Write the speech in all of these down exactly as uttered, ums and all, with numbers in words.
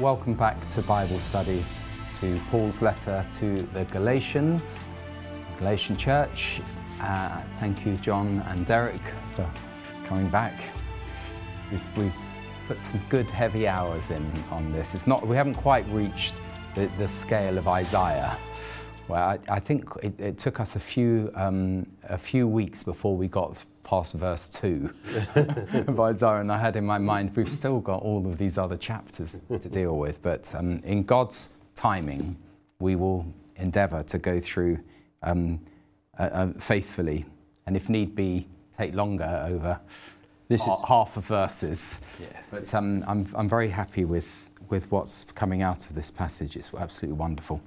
Welcome back to Bible study, to Paul's letter to the Galatians, Galatian church. Uh, thank you, John and Derek, for coming back. We've, we've put some good heavy hours in on this. It's not, we haven't quite reached the, the scale of Isaiah. Well, I, I think it, it took us a few um, a few weeks before we got past verse two of Isaiah, and I had in my mind, we've still got all of these other chapters to deal with, but um, in God's timing, we will endeavour to go through um, uh, uh, faithfully, and if need be, take longer over this h- is... half of verses. Yeah. But um, I'm I'm very happy with with what's coming out of this passage. It's absolutely wonderful.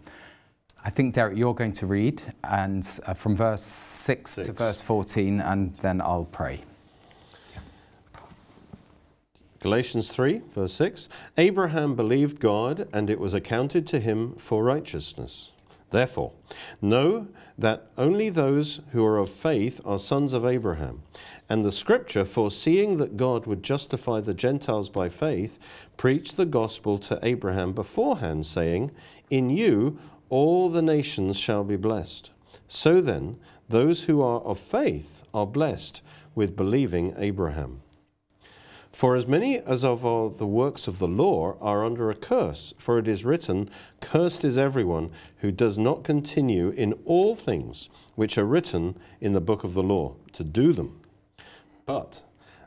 I think, Derek, you're going to read, and uh, from verse six, six to verse fourteen, and then I'll pray. Galatians three, verse six. Abraham believed God, and it was accounted to him for righteousness. Therefore, know that only those who are of faith are sons of Abraham. And the Scripture, foreseeing that God would justify the Gentiles by faith, preached the gospel to Abraham beforehand, saying, "In you all the nations shall be blessed." So then, those who are of faith are blessed with believing Abraham. For as many as of all the works of the law are under a curse, for it is written, "Cursed is everyone who does not continue in all things which are written in the book of the law, to do them." But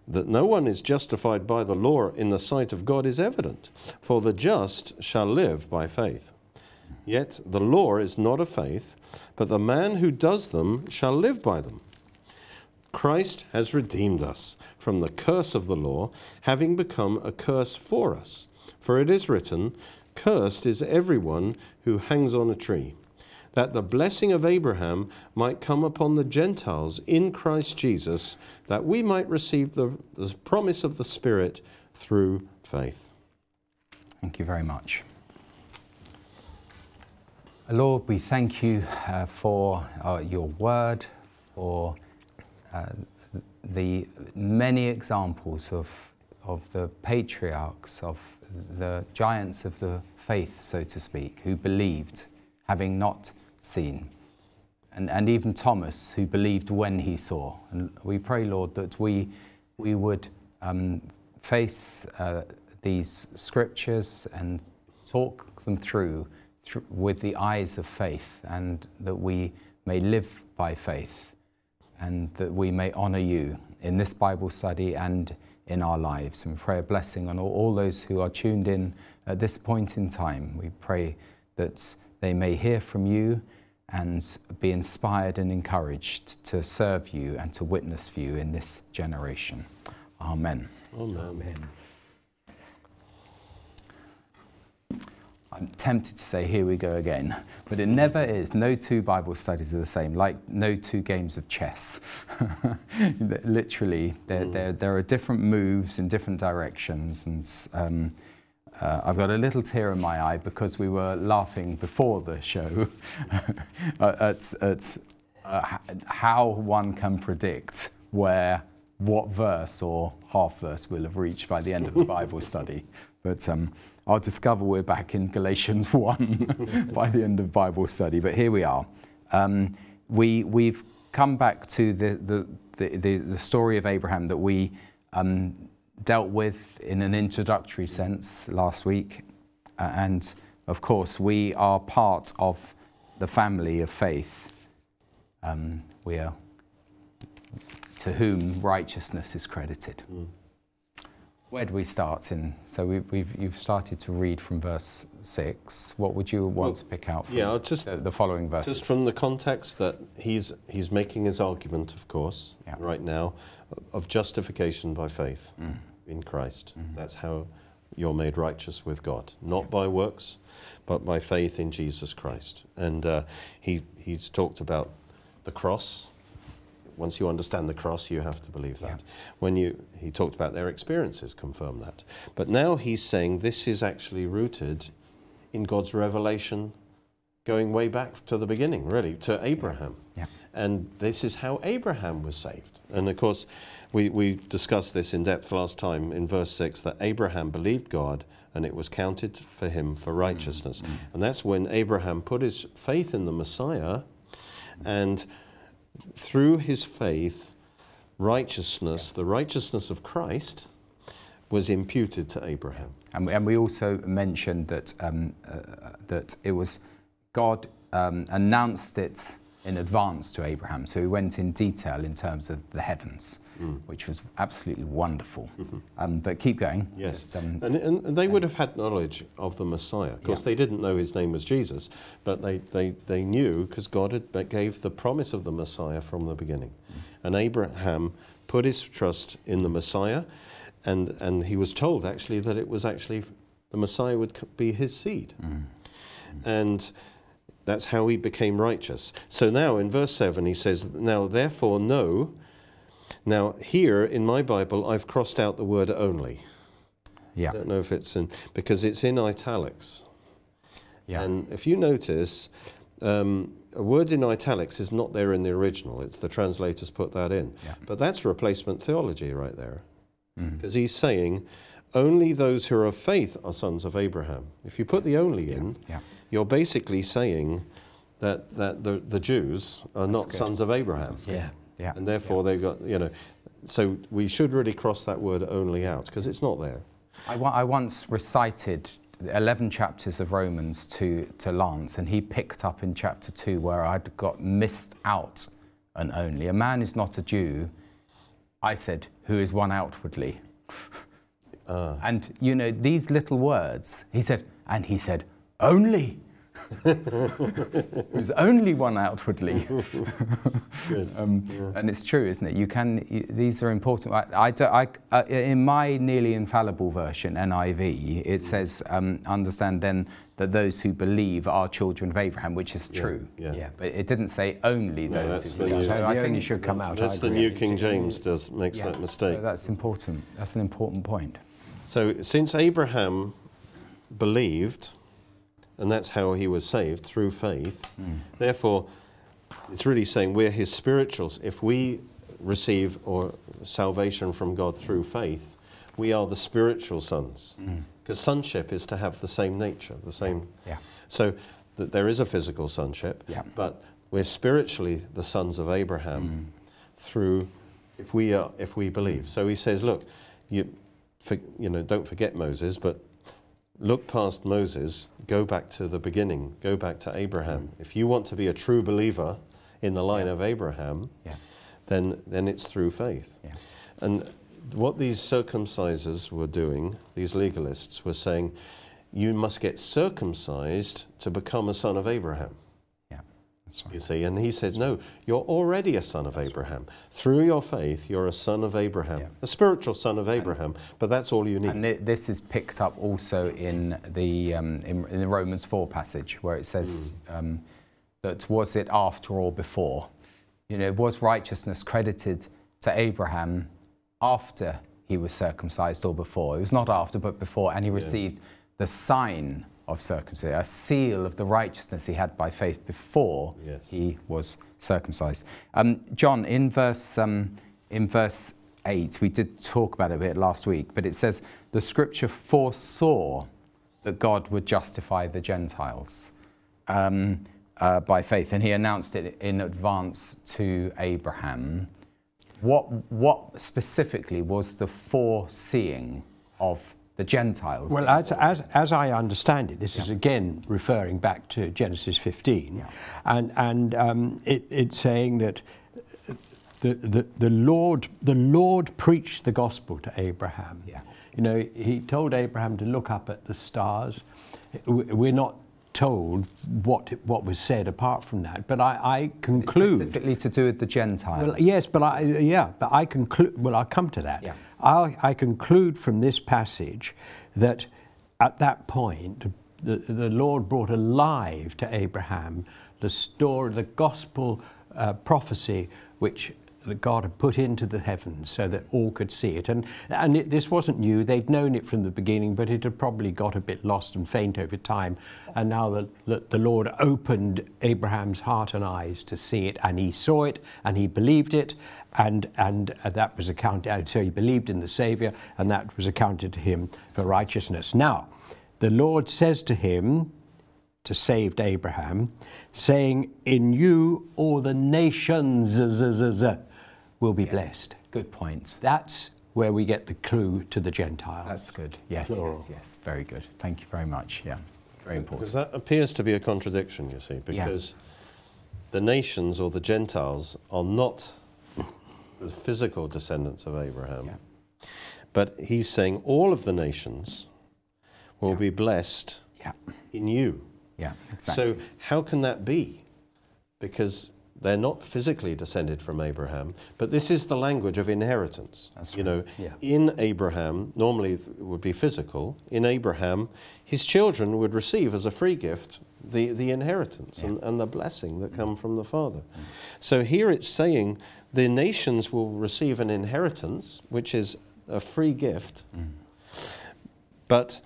that no one is justified by the law in the sight of God is evident, for the just shall live by faith. Yet the law is not of faith, but the man who does them shall live by them. Christ has redeemed us from the curse of the law, having become a curse for us. For it is written, "Cursed is everyone who hangs on a tree," that the blessing of Abraham might come upon the Gentiles in Christ Jesus, that we might receive the, the promise of the Spirit through faith. Thank you very much. Lord, we thank you uh, for uh, your word, for uh, the many examples of of the patriarchs, of the giants of the faith, so to speak, who believed, having not seen, and and even Thomas, who believed when he saw. And we pray, Lord, that we we would um, face uh, these scriptures and talk them through with the eyes of faith, and that we may live by faith, and that we may honour you in this Bible study and in our lives. And we pray a blessing on all, all those who are tuned in at this point in time. We pray that they may hear from you and be inspired and encouraged to serve you and to witness for you in this generation. Amen. Amen. Amen. I'm tempted to say, here we go again, but it never is. No two Bible studies are the same, like no two games of chess. Literally, there, mm. there, there are different moves in different directions, and um, uh, I've got a little tear in my eye because we were laughing before the show at, at uh, how one can predict where, what verse or half verse we'll have reached by the end of the Bible study. But um, I'll discover we're back in Galatians one by the end of Bible study. But here we are. Um, we, we've come back to the, the, the, the, the story of Abraham that we um, dealt with in an introductory sense last week. Uh, and, of course, we are part of the family of faith. Um, we are to whom righteousness is credited. Mm. Where do we start in? So we, we've you've started to read from verse six. What would you want well, to pick out from yeah, just, the, the following verses? Just from the context that he's he's making his argument, of course, yeah. right now, of justification by faith mm. in Christ. Mm-hmm. That's how you're made righteous with God, not yeah. by works, but by faith in Jesus Christ. And uh, he he's talked about the cross. Once you understand the cross, you have to believe that. Yeah. When you, he talked about their experiences, confirm that. But now he's saying this is actually rooted in God's revelation going way back to the beginning, really, to Abraham. Yeah. And this is how Abraham was saved. And of course, we, we discussed this in depth last time in verse six, that Abraham believed God and it was counted for him for righteousness. Mm-hmm. And that's when Abraham put his faith in the Messiah, and through his faith, righteousness, yeah. the righteousness of Christ, was imputed to Abraham. And we, and we also mentioned that, um, uh, that it was God um, announced it in advance to Abraham, so he went in detail in terms of the heavens, mm. which was absolutely wonderful. Mm-hmm. um, but keep going. Yes, Just, um, and, and they would have had knowledge of the Messiah. Of course, yeah. they didn't know his name was Jesus, but they, they, they knew because God had, gave the promise of the Messiah from the beginning. Mm. And Abraham put his trust in the Messiah, and, and he was told actually that it was actually the Messiah would be his seed. Mm. And that's how he became righteous. So now in verse seven he says, now therefore know. Now here in my Bible I've crossed out the word only. Yeah. I don't know if it's in, because it's in italics. Yeah. And if you notice, um, a word in italics is not there in the original. It's the translators put that in. Yeah. But that's replacement theology right there. Because mm. he's saying, only those who are of faith are sons of Abraham. If you put the only in, yeah. Yeah. you're basically saying that, that the, the Jews are That's not good. sons of Abraham. Yeah. Yeah. And therefore yeah. they've got, you know, so we should really cross that word only out because it's not there. I, I once recited eleven chapters of Romans to, to Lance, and he picked up in chapter two where I'd got missed out an only. A man is not a Jew, I said, who is one outwardly. Uh. And, you know, these little words, he said, and he said, only. It was only one outwardly. Good. um, yeah. And it's true, isn't it? You can, you, these are important. I, I do, I, uh, in my nearly infallible version, N I V, it says, um, understand then that those who believe are children of Abraham, which is true. Yeah. yeah. yeah. But it didn't say only no, those who believe. So I think it should come out. That's the New King James does makes yeah. that mistake. So that's important. That's an important point. So since Abraham believed, and that's how he was saved, through faith. Mm. Therefore, it's really saying we're his spirituals. If we receive or salvation from God through faith, we are the spiritual sons. Because mm. sonship is to have the same nature, the same. Yeah. So that there is a physical sonship, yeah. but we're spiritually the sons of Abraham mm. through if we are if we believe. So he says, look, you, for, you know, don't forget Moses, but look past Moses, go back to the beginning, go back to Abraham. Mm. If you want to be a true believer in the line yeah. of Abraham, yeah. then, then it's through faith. Yeah. And what these circumcisers were doing, these legalists were saying, you must get circumcised to become a son of Abraham. Yeah. That's right. You see, and he said, no, you're already a son of that's Abraham. Right. Through your faith, you're a son of Abraham, yeah. a spiritual son of Abraham, and, but that's all you need. And th this is picked up also in the, um, in, in the Romans four passage, where it says mm. um, that was it after or before? You know, was righteousness credited to Abraham after he was circumcised or before? It was not after, but before, and he received yeah. the sign of circumcision, a seal of the righteousness he had by faith before yes. he was circumcised. Um, John, in verse um, in verse eight, we did talk about it a bit last week, but it says the Scripture foresaw that God would justify the Gentiles um, uh, by faith, and He announced it in advance to Abraham. What what specifically was the foreseeing of the Gentiles? Well, as, as, as I understand it, this yeah. is again referring back to Genesis fifteen, yeah. and, and um, it, it's saying that the, the, the, Lord, the Lord preached the gospel to Abraham. Yeah. You know, he told Abraham to look up at the stars. We're not told what what was said apart from that, but I, I conclude it's specifically to do with the Gentiles. Well, yes, but I yeah, but I conclude. Well, I'll come to that. Yeah. I I conclude from this passage that at that point the the Lord brought alive to Abraham the story, the gospel uh, prophecy which that God had put into the heavens so that all could see it. And, and it, this wasn't new. They'd known it from the beginning, but it had probably got a bit lost and faint over time. And now the, the, the Lord opened Abraham's heart and eyes to see it, and he saw it, and he believed it, and, and that was accounted, so he believed in the Saviour, and that was accounted to him for righteousness. Now, the Lord says to him, to saved Abraham, saying, in you all the nations z z z will be yes. blessed. Good point. That's where we get the clue to the Gentiles. That's good. Yes, plural. yes, yes. Very good. Thank you very much. Yeah, very important. Because that appears to be a contradiction, you see, because yeah. the nations or the Gentiles are not the physical descendants of Abraham. Yeah. But he's saying all of the nations will yeah. be blessed yeah. in you. Yeah, exactly. So how can that be? Because they're not physically descended from Abraham, but this is the language of inheritance. That's you right. know, yeah. in Abraham, normally it would be physical. In Abraham, his children would receive as a free gift the, the inheritance yeah. and, and the blessing that come from the Father. Mm. So here it's saying the nations will receive an inheritance, which is a free gift, mm. but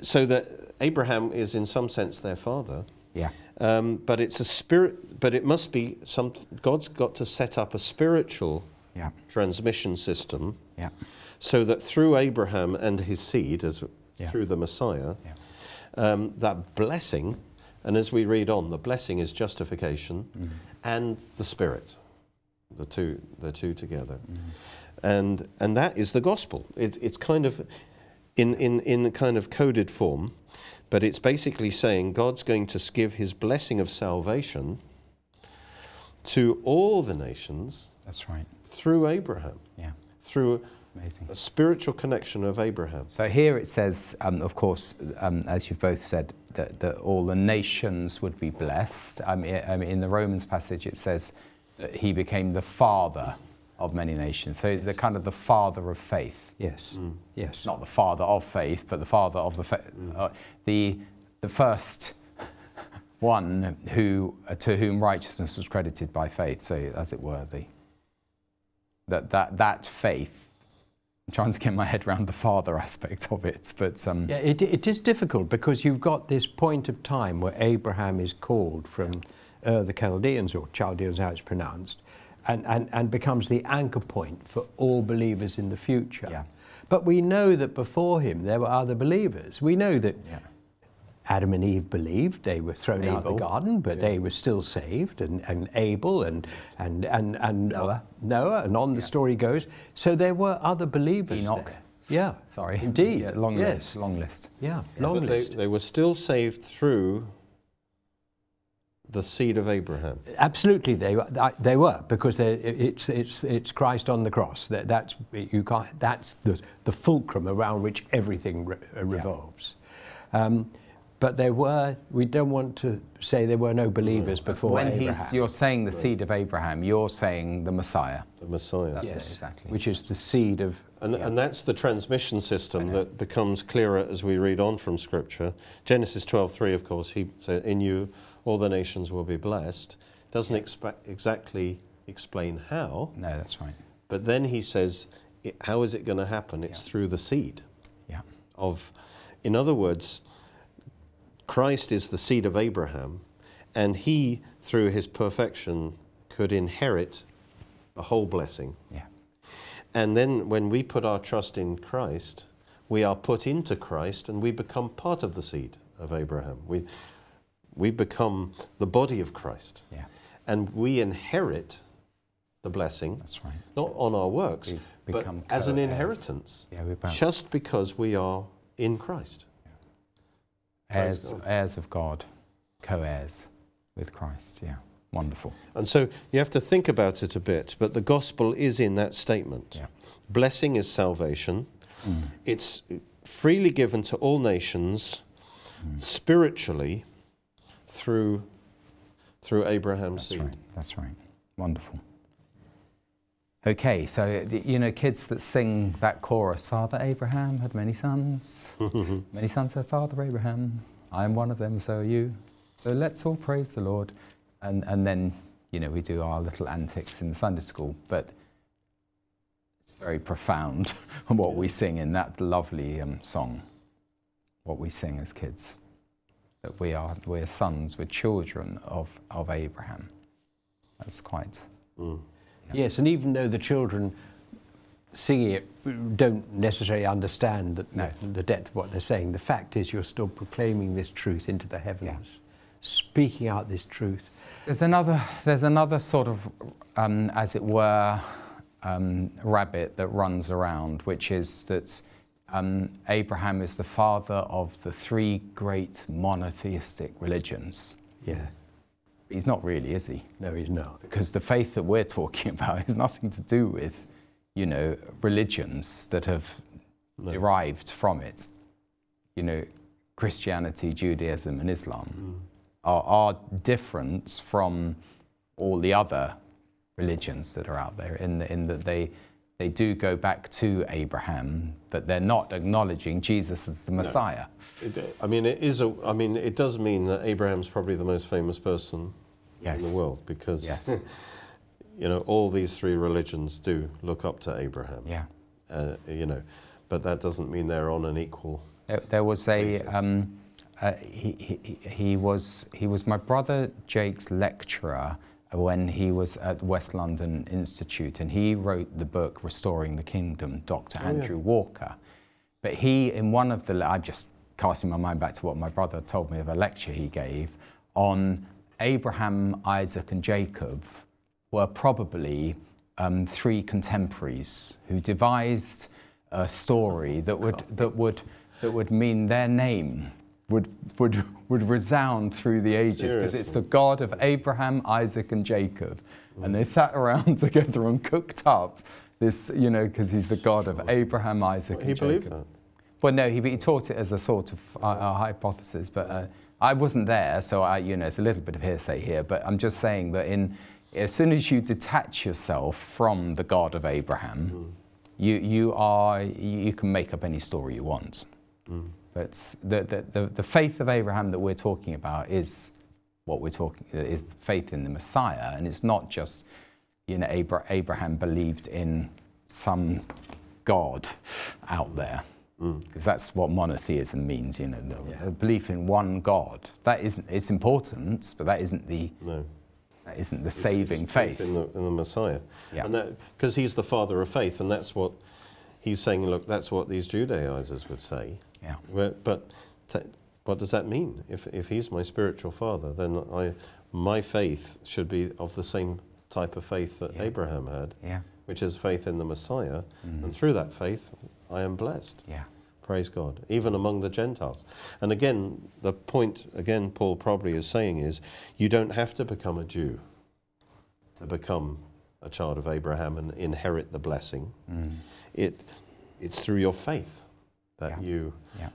so that Abraham is in some sense their father, yeah. Um, but it's a spirit. But it must be some. God's got to set up a spiritual yeah. transmission system, yeah. so that through Abraham and his seed, as yeah. through the Messiah, yeah. um, that blessing. And as we read on, the blessing is justification, mm-hmm. and the Spirit, the two, the two together, mm-hmm. and and that is the gospel. It, it's kind of. In, in, in kind of coded form, but it's basically saying God's going to give his blessing of salvation to all the nations. That's right. Through Abraham. Yeah. Through Amazing. a spiritual connection of Abraham. So here it says, um, of course, um, as you've both said, that, that all the nations would be blessed. I mean, I mean, in the Romans passage it says that he became the father of many nations, so the kind of the father of faith. Yes, mm. yes. Not the father of faith, but the father of the faith. Mm. Uh, the the first one who uh, to whom righteousness was credited by faith. So, as it were, the that that that faith. I'm trying to get my head around the father aspect of it, but um, yeah, it it is difficult because you've got this point of time where Abraham is called from uh, the Chaldeans or Chaldeans, how it's pronounced. And, and, and becomes the anchor point for all believers in the future. Yeah. But we know that before him there were other believers. We know that yeah. Adam and Eve believed, they were thrown Abel. out of the garden, but yeah. they were still saved, and, and Abel and, and, and, and Noah. Noah, and on yeah. the story goes. So there were other believers Enoch. there. Yeah, sorry. Indeed. Yeah, long yes. list, long list. Yeah, yeah. long but list. They, they were still saved through the seed of Abraham. Absolutely, they were. They were because it's it's it's Christ on the cross. That that's you can't. That's the the fulcrum around which everything re revolves. Yeah. Um, but there were. We don't want to say there were no believers mm. before when Abraham. He's, you're saying the seed of Abraham, you're saying the Messiah. The Messiah. That's yes, it, exactly. Which is the seed of. And yeah. and that's the transmission system that becomes clearer as we read on from Scripture. Genesis twelve three, of course. He said, "In you all the nations will be blessed." Doesn't expe exactly explain how. No, that's right. But then he says, it, how is it going to happen? It's yeah. through the seed. Yeah. Of, in other words, Christ is the seed of Abraham, and he, through his perfection, could inherit the whole blessing. Yeah. And then when we put our trust in Christ, we are put into Christ, and we become part of the seed of Abraham. We, We become the body of Christ, yeah. and we inherit the blessing. That's right. Not on our works, we but as an inheritance, yeah, we just because we are in Christ. Yeah. Heirs, Christ heirs of God, co-heirs with Christ, yeah. Wonderful. And so you have to think about it a bit, but the gospel is in that statement. Yeah. Blessing is salvation. Mm. It's freely given to all nations, mm. spiritually, through through Abraham's that's seed. Right, that's right. Wonderful. Okay, so you know, kids that sing that chorus, Father Abraham had many sons, many sons had Father Abraham, I am one of them, so are you. So let's all praise the Lord. And, and then you know, we do our little antics in Sunday school, but it's very profound what we sing in that lovely um, song, what we sing as kids, that we are we're sons, we're children of, of Abraham. That's quite... Mm. Yeah. Yes, and even though the children singing it don't necessarily understand that no. the, the depth of what they're saying, the fact is you're still proclaiming this truth into the heavens, yeah. speaking out this truth. There's another, there's another sort of, um, as it were, um, rabbit that runs around, which is that um, Abraham is the father of the three great monotheistic religions. Yeah. He's not really, is he? No, he's not. Because the faith that we're talking about has nothing to do with, you know, religions that have no. derived from it. You know, Christianity, Judaism, and Islam mm. are, are different from all the other religions that are out there in, the, in that they, they do go back to Abraham, but they're not acknowledging Jesus as the Messiah. No. It, I mean, it is a, I mean, it does mean that Abraham's probably the most famous person yes. in the world, because... Yes. You know, all these three religions do look up to Abraham. Yeah. Uh, you know, but that doesn't mean they're on an equal. There, there was a. Um, uh, he, he he was he was my brother Jake's lecturer when he was at West London Institute, and he wrote the book Restoring the Kingdom, Doctor Oh, Andrew yeah. Walker. But he, in one of the, I'm just casting my mind back to what my brother told me of a lecture he gave on Abraham, Isaac, and Jacob. Were probably um, three contemporaries who devised a story that would that would that would mean their name would would would resound through the ages, because it's the God of Abraham, Isaac, and Jacob, mm. and they sat around together and cooked up this, you know, because he's the God of Abraham, Isaac, well, and Jacob. He believed that. Well, no, he he taught it as a sort of uh, a hypothesis, but uh, I wasn't there, so I, you know, it's a little bit of hearsay here, but I'm just saying that in. As soon as you detach yourself from the God of Abraham, mm. you you are you can make up any story you want. Mm. But the, the the faith of Abraham that we're talking about is what we're talking is faith in the Messiah, and it's not just, you know, Abra- Abraham believed in some God out there, because mm. that's what monotheism means. You know, the, yeah. the belief in one God. That isn't it's important, but that isn't the no. That isn't the saving it's, it's faith. In the, in the Messiah. Yeah. Because he's the father of faith, and that's what he's saying, look, that's what these Judaizers would say. Yeah. But, but t- what does that mean? If, if he's my spiritual father, then I, my faith should be of the same type of faith that yeah. Abraham had, yeah. which is faith in the Messiah, mm-hmm. and through that faith, I am blessed. Yeah. Praise God, even among the Gentiles. And again, the point, again, Paul probably is saying is, you don't have to become a Jew to become a child of Abraham and inherit the blessing. Mm. It, it's through your faith that yeah. you yeah.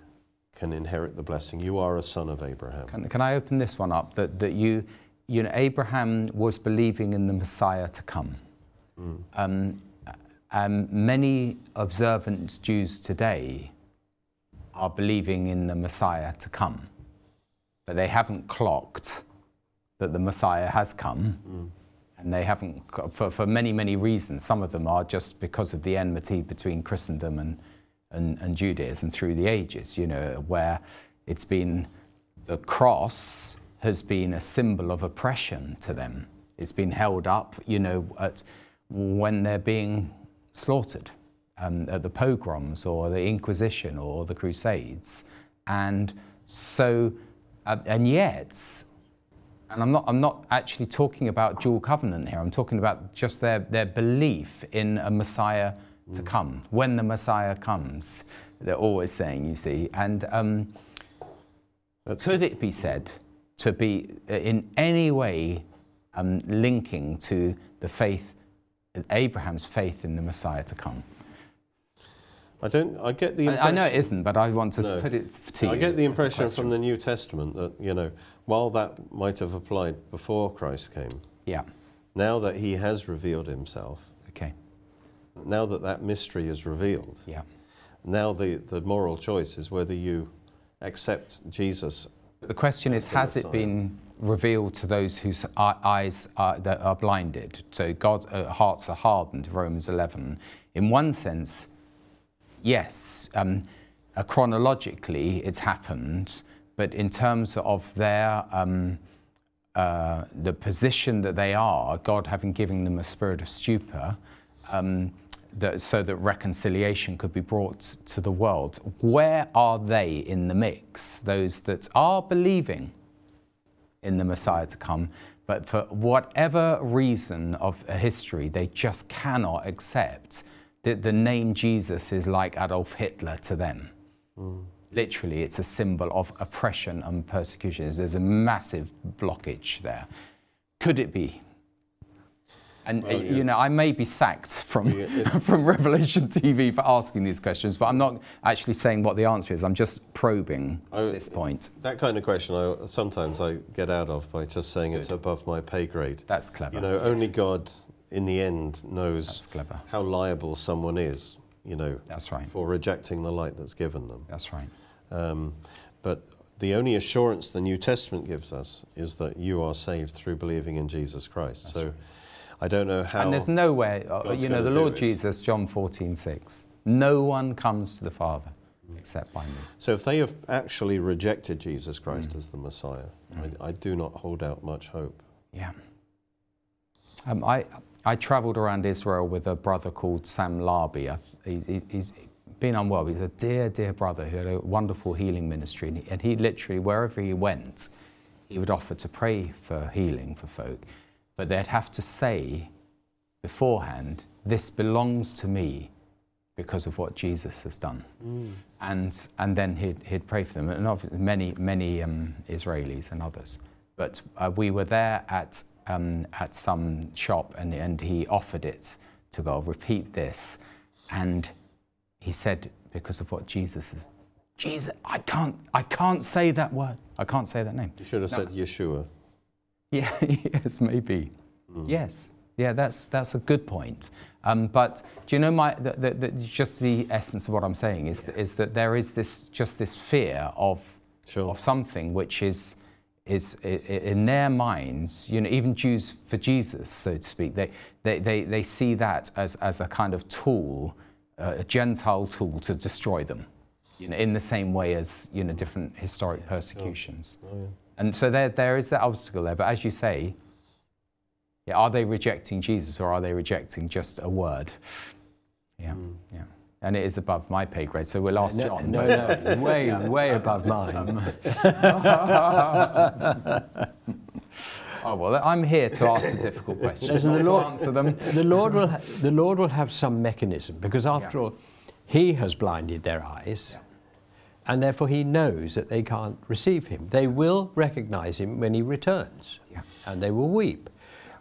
can inherit the blessing. You are a son of Abraham. Can, can I open this one up? That, that you, you know, Abraham was believing in the Messiah to come. Mm. Um, um, many observant Jews today are believing in the Messiah to come, but they haven't clocked that the Messiah has come, mm. and they haven't, for, for many, many reasons. Some of them are just because of the enmity between Christendom and, and, and Judaism through the ages, you know, where it's been, the cross has been a symbol of oppression to them. It's been held up, you know, at, when they're being slaughtered. Um, at the pogroms or the Inquisition or the Crusades, and so uh, and yet, and I'm not I'm not actually talking about dual covenant here. I'm talking about just their their belief in a Messiah mm. to come. When the Messiah comes, they're always saying, you see. And um, could it be said to be in any way um, linking to the faith, Abraham's faith in the Messiah to come? I don't. I get the. I know it isn't, but I want to no. put it to you. I get the impression from the New Testament that, you know, while that might have applied before Christ came, yeah. now that He has revealed Himself, okay. now that that mystery is revealed, yeah. now the the moral choice is whether you accept Jesus The question is, has it been revealed to those whose eyes are, that are blinded? So God's uh, hearts are hardened, Romans eleven. In one sense, yes, um, uh, chronologically it's happened, but in terms of their, um, uh, the position that they are, God having given them a spirit of stupor, um, that, so that reconciliation could be brought to the world. Where are they in the mix? Those that are believing in the Messiah to come, but for whatever reason of history, they just cannot accept that the name Jesus is like Adolf Hitler to them. Mm. Literally, it's a symbol of oppression and persecution. There's a massive blockage there. Could it be? And, well, yeah. you know, I may be sacked from, yeah, from Revelation T V for asking these questions, but I'm not actually saying what the answer is. I'm just probing I, at this point. That kind of question I, sometimes I get out of by just saying Good. It's above my pay grade. That's clever. You know, only God in the end knows how liable someone is, you know, that's right. for rejecting the light that's given them. That's right. Um, but the only assurance the New Testament gives us is that you are saved through believing in Jesus Christ. That's so. Right. I don't know how. And there's nowhere, God's you know, the Lord Jesus, John fourteen six. No one comes to the Father except by me. So if they have actually rejected Jesus Christ mm. as the Messiah, mm. I, I do not hold out much hope. Yeah. Um, I I travelled around Israel with a brother called Sam Larby. He, he, he's been unwell. He's a dear, dear brother who had a wonderful healing ministry, and he, and he literally, wherever he went, he would offer to pray for healing for folk. But they'd have to say beforehand, this belongs to me because of what Jesus has done. Mm. And, and then he'd, he'd pray for them, and many, many um, Israelis and others. But uh, we were there at, um, at some shop, and, and he offered it to God, repeat this. And he said, because of what Jesus has done. Jesus, I can't, I can't say that word. I can't say that name. You should have no. said Yeshua. Yeah, yes, maybe. Mm. Yes, yeah, that's that's a good point. Um, but do you know, my the, the, the, just the essence of what I'm saying is yeah. that, is that there is this just this fear of sure. of something which is is in their minds. You know, even Jews for Jesus, so to speak, they they they, they see that as as a kind of tool, uh, a Gentile tool to destroy them. You know, in the same way as you know different historic yeah. persecutions. Sure. Oh, yeah. And so there, there is that obstacle there, but as you say, yeah, are they rejecting Jesus or are they rejecting just a word? Yeah, mm. yeah. And it is above my pay grade, so we'll ask no, John. No, no, it's way, way above mine. Um, oh, well, I'm here to ask the difficult questions, not to answer them. The Lord will, ha the Lord will have some mechanism, because after yeah. all, He has blinded their eyes. Yeah. And therefore He knows that they can't receive Him. They will recognize Him when He returns, yeah. and they will weep.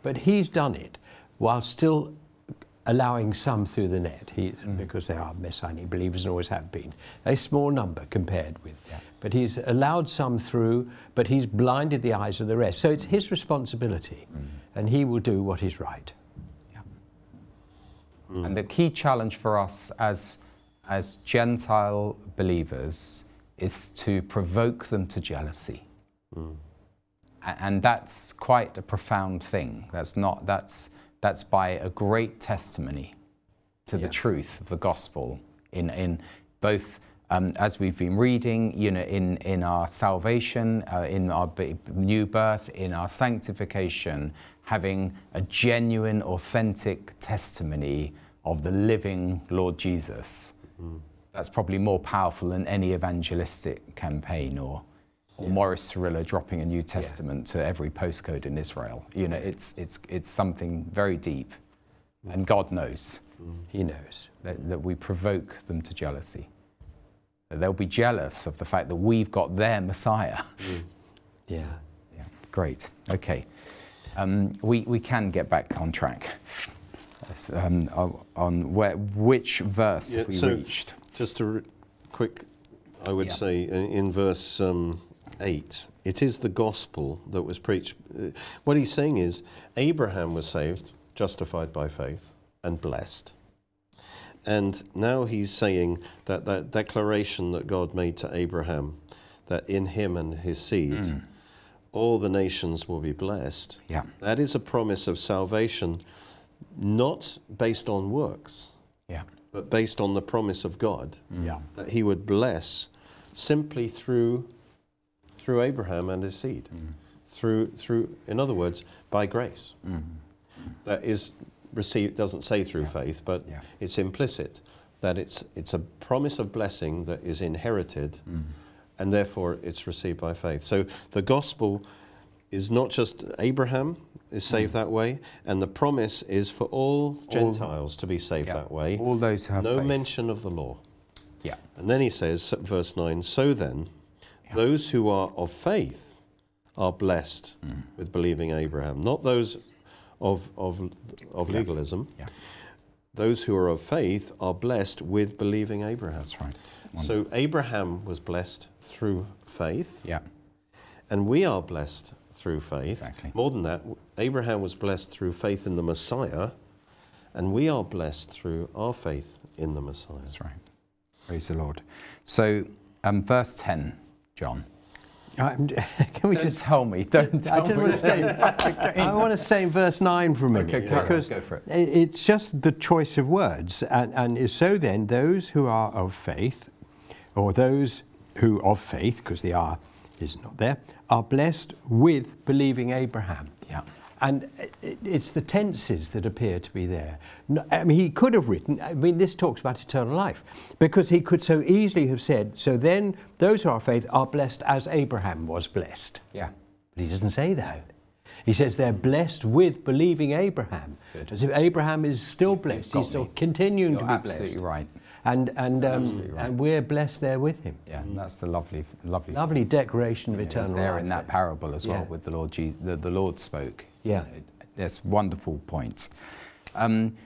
But He's done it while still allowing some through the net, he, mm. because they are Messianic believers and always have been. A small number compared with. Yeah. But He's allowed some through, but He's blinded the eyes of the rest. So it's His responsibility, mm. and He will do what is right. Yeah. Mm. And the key challenge for us as as Gentile believers is to provoke them to jealousy. Mm. And that's quite a profound thing. That's not, that's, that's by a great testimony to yeah. the truth of the gospel in, in both, um, as we've been reading, you know, in, in our salvation, uh, in our new birth, in our sanctification, having a genuine, authentic testimony of the living Lord Jesus. Mm. That's probably more powerful than any evangelistic campaign or, or yeah. Maurice Cirillo dropping a New Testament yeah. to every postcode in Israel. You know, it's, it's, it's something very deep. Mm. And God knows. Mm. He knows. That, that we provoke them to jealousy. That they'll be jealous of the fact that we've got their Messiah. Mm. yeah. yeah. Great. Okay. Um, we, we can get back on track. Um, on where, which verse yeah, we so reached? Just a re quick, I would yeah. say, in, in verse um, eight, it is the gospel that was preached. Uh, what he's saying is, Abraham was saved, justified by faith, and blessed. And now he's saying that that declaration that God made to Abraham, that in him and his seed mm. all the nations will be blessed. Yeah. That is a promise of salvation, not based on works, yeah. but based on the promise of God, yeah. that he would bless simply through through Abraham and his seed, mm. through through in other words, by grace. Mm. That is received, doesn't say through yeah. faith, but yeah. it's implicit, that it's it's a promise of blessing that is inherited, mm. and therefore it's received by faith. So the gospel is not just Abraham is saved mm. that way, and the promise is for all Gentiles all, to be saved yeah, that way. All those who have no faith. Mention of the law. Yeah. And then he says, verse nine, so then, yeah. those who are of faith are blessed mm. with believing Abraham, not those of of of legalism. Yeah. Yeah. Those who are of faith are blessed with believing Abraham. That's right. Wonderful. So Abraham was blessed through faith. Yeah. And we are blessed through faith. Exactly. More than that, Abraham was blessed through faith in the Messiah, and we are blessed through our faith in the Messiah. That's right. Praise the Lord. So, um, verse ten, John. I'm, can we don't just tell me? Don't tell I just me. Want to stay, I want to stay in verse nine for a minute, okay, okay, because go for it. It's just the choice of words, and, and so then those who are of faith, or those who of faith, because they are is not there, are blessed with believing Abraham. Yeah, and it, it's the tenses that appear to be there. No, I mean, he could have written. I mean, this talks about eternal life, because he could so easily have said, "So then, those who are of faith are blessed as Abraham was blessed." Yeah, but he doesn't say that. He says they're blessed with believing Abraham, Good. As if Abraham is still You've blessed. He's still me. Continuing You're to be absolutely blessed. Right. And and, um, right. and we're blessed there with him. Yeah, and that's the lovely, lovely, lovely decoration of yeah, eternal life. It's there in that parable as well, yeah. with the Lord. Jesus, the, the Lord spoke. Yeah, you know, that's wonderful points. Um,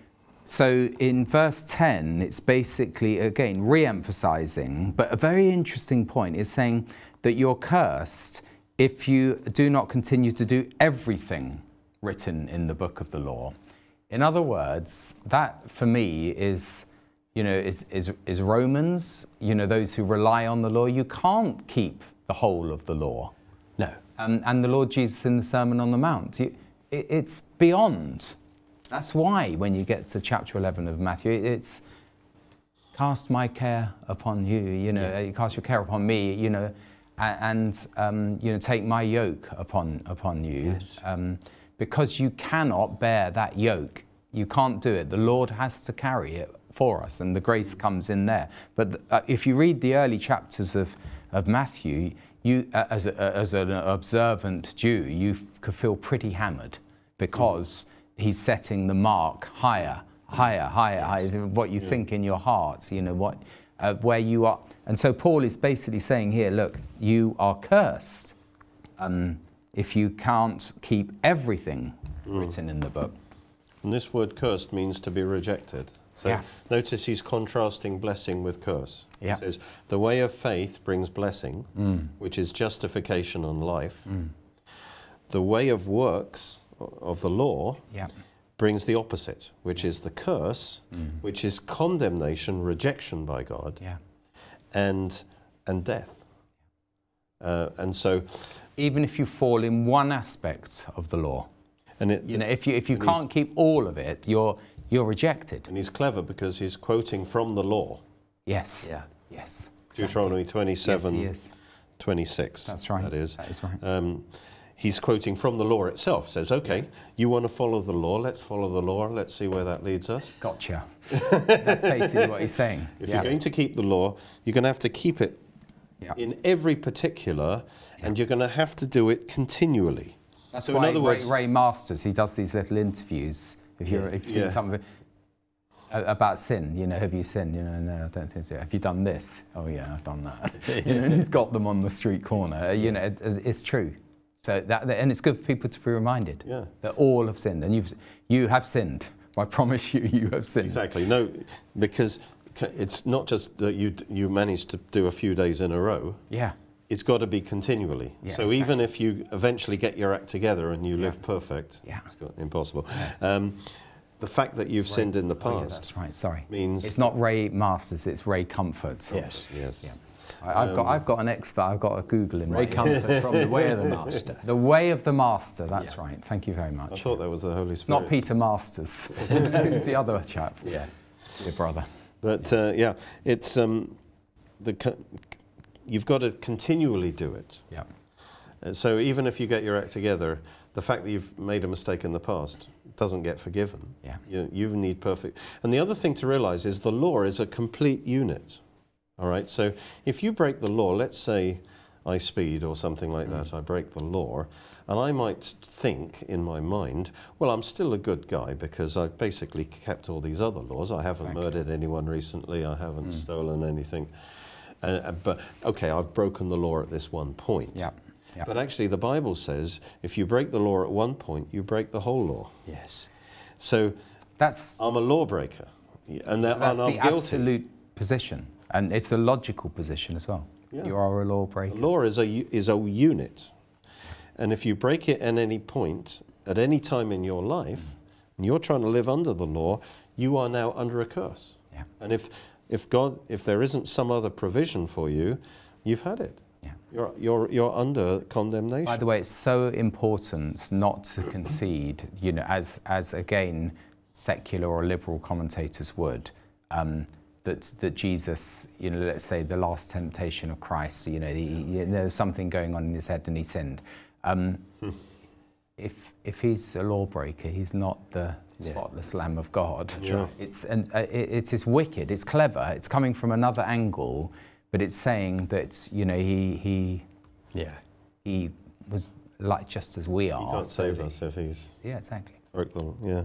so in verse ten, it's basically again re-emphasizing, but a very interesting point is saying that you're cursed if you do not continue to do everything written in the book of the law. In other words, that for me is. You know, is, is, is Romans, you know, those who rely on the law, you can't keep the whole of the law. No. Um, and the Lord Jesus in the Sermon on the Mount, you, it, it's beyond. That's why when you get to chapter eleven of Matthew, it, it's cast my care upon you, you know, yeah. cast your care upon me, you know, and, um, you know, take my yoke upon, upon you. Yes. Um, because you cannot bear that yoke. You can't do it. The Lord has to carry it for us, and the grace comes in there. But uh, if you read the early chapters of, of Matthew, you uh, as, a, as an observant Jew, you f- could feel pretty hammered because mm. he's setting the mark higher, higher, higher, yes. higher. What you yeah. think in your hearts, you know what, uh, where you are. And so Paul is basically saying here, look, you are cursed um, if you can't keep everything mm. written in the book. And this word "cursed" means to be rejected. So yeah. notice he's contrasting blessing with curse. Yeah. He says, the way of faith brings blessing, mm. which is justification and life. Mm. The way of works, of the law, yeah. brings the opposite, which is the curse, mm. which is condemnation, rejection by God, yeah. and and death. Uh, and so... Even if you fall in one aspect of the law, and it, you know, if you, if you can't keep all of it, you're... You're rejected. And he's clever because he's quoting from the law. Yes. Yeah. Yes. Exactly. Deuteronomy twenty-seven, yes, twenty-six. That's right. That is. That is right. Um, he's quoting from the law itself. Says, okay, you want to follow the law? Let's follow the law. Let's see where that leads us. Gotcha. That's basically what he's saying. If yeah. you're going to keep the law, you're going to have to keep it yeah. in every particular, yeah. and you're going to have to do it continually. That's so why in other Ray, words, Ray Masters, he does these little interviews. If, you're, if you've seen yeah. something about sin, you know, have you sinned? You know, no, I don't think so. Have you done this? Oh yeah, I've done that. You know, and he's got them on the street corner. You know, it, it's true. So that, and it's good for people to be reminded yeah. that all have sinned, and you've you have sinned. I promise you, you have sinned. Exactly. No, because it's not just that you you managed to do a few days in a row. Yeah. It's got to be continually. Yeah, so exactly. even if you eventually get your act together and you yeah. live perfect, yeah. it's got, impossible. Yeah. Um, the fact that you've Ray, sinned in the past oh yeah, that's right. Sorry. means... It's not Ray Masters, it's Ray Comfort. Yes. yes. Yeah. I've um, got I've got an expert. I've got a Google in Ray Comfort from the Way of the Master. The Way of the Master. That's yeah. right. Thank you very much. I thought that was the Holy Spirit. Not Peter Masters. Who's the other chap? Yeah, your brother. But yeah, uh, yeah it's um, the co- you've got to continually do it. Yeah. And so even if you get your act together, the fact that you've made a mistake in the past doesn't get forgiven. Yeah. You, you need perfect. And the other thing to realize is the law is a complete unit. All right, so if you break the law, let's say I speed or something like mm. that, I break the law, and I might think in my mind, well, I'm still a good guy because I've basically kept all these other laws. I haven't exactly. murdered anyone recently, I haven't mm. stolen anything. Uh, but, okay, I've broken the law at this one point. Yeah. Yep. But actually the Bible says if you break the law at one point, you break the whole law. Yes. So that's I'm a lawbreaker. And, that, that's and I'm the guilty. Absolute position. And it's a logical position as well. Yeah. You are a lawbreaker. The law is a, is a unit. And if you break it at any point, at any time in your life, mm. and you're trying to live under the law, you are now under a curse. Yeah. And if, if God, if there isn't some other provision for you, you've had it. You're, you're, you're under condemnation. By the way, it's so important not to concede, you know, as, as again, secular or liberal commentators would, um, that, that Jesus, you know, let's say the last temptation of Christ, you know, he, you know there's something going on in his head and he sinned. Um, if, if he's a lawbreaker, he's not the spotless yeah. Lamb of God. Yeah. It's, and, uh, it, it is wicked, it's clever, it's coming from another angle. But it's saying that, you know, he he, yeah. he was like just as we are. He can't save us if he's yeah, exactly. broke the law. Yeah,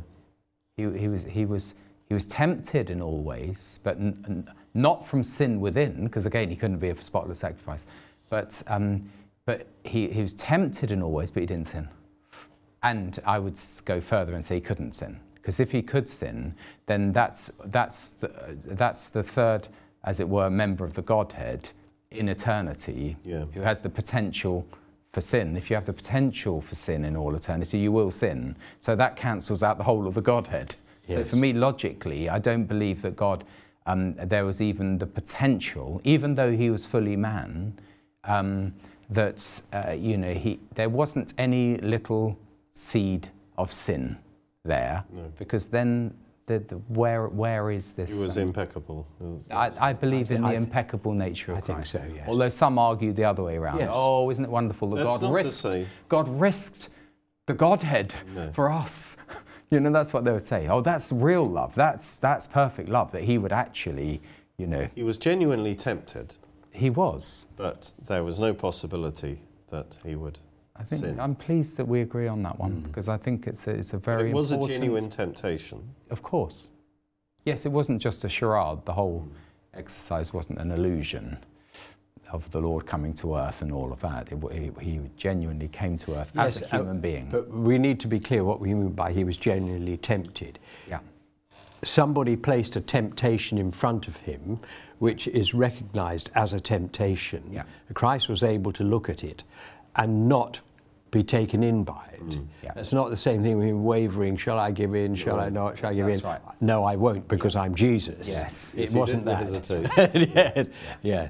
he he was he was he was tempted in all ways, but n- n- not from sin within, because again he couldn't be a spotless sacrifice. But um, but he he was tempted in all ways, but he didn't sin. And I would go further and say he couldn't sin, because if he could sin, then that's that's the, that's the third, as it were, a member of the Godhead in eternity, yeah. who has the potential for sin. If you have the potential for sin in all eternity, you will sin. So that cancels out the whole of the Godhead. Yes. So for me, logically, I don't believe that God, um, there was even the potential, even though he was fully man, um, that, uh, you know, he there wasn't any little seed of sin there, no. because then The, the, where where is this? He was um, impeccable. It was, I, I believe I, in I, the impeccable nature of I Christ. I think so, yes. Although some argue the other way around. Yes. Oh, isn't it wonderful that that's God risked God risked the Godhead no. for us? You know, that's what they would say. Oh, that's real love. That's that's perfect love, that he would actually, you know. He was genuinely tempted. He was. But there was no possibility that he would. I think sin. I'm pleased that we agree on that one, mm. because I think it's a, it's a very important... It was important, a genuine temptation. Of course. Yes, it wasn't just a charade. The whole exercise wasn't an illusion of the Lord coming to earth and all of that. It, it, he genuinely came to earth yes, as a human uh, being. But we need to be clear what we mean by he was genuinely tempted. Yeah. Somebody placed a temptation in front of him, which is recognised as a temptation. Yeah. Christ was able to look at it and not be taken in by it. Mm. Yeah. It's not the same thing with him wavering, shall I give in, shall right. I not, shall I give That's in? Right. No, I won't, because yeah. I'm Jesus. Yes. It yes, wasn't that. yeah. yeah.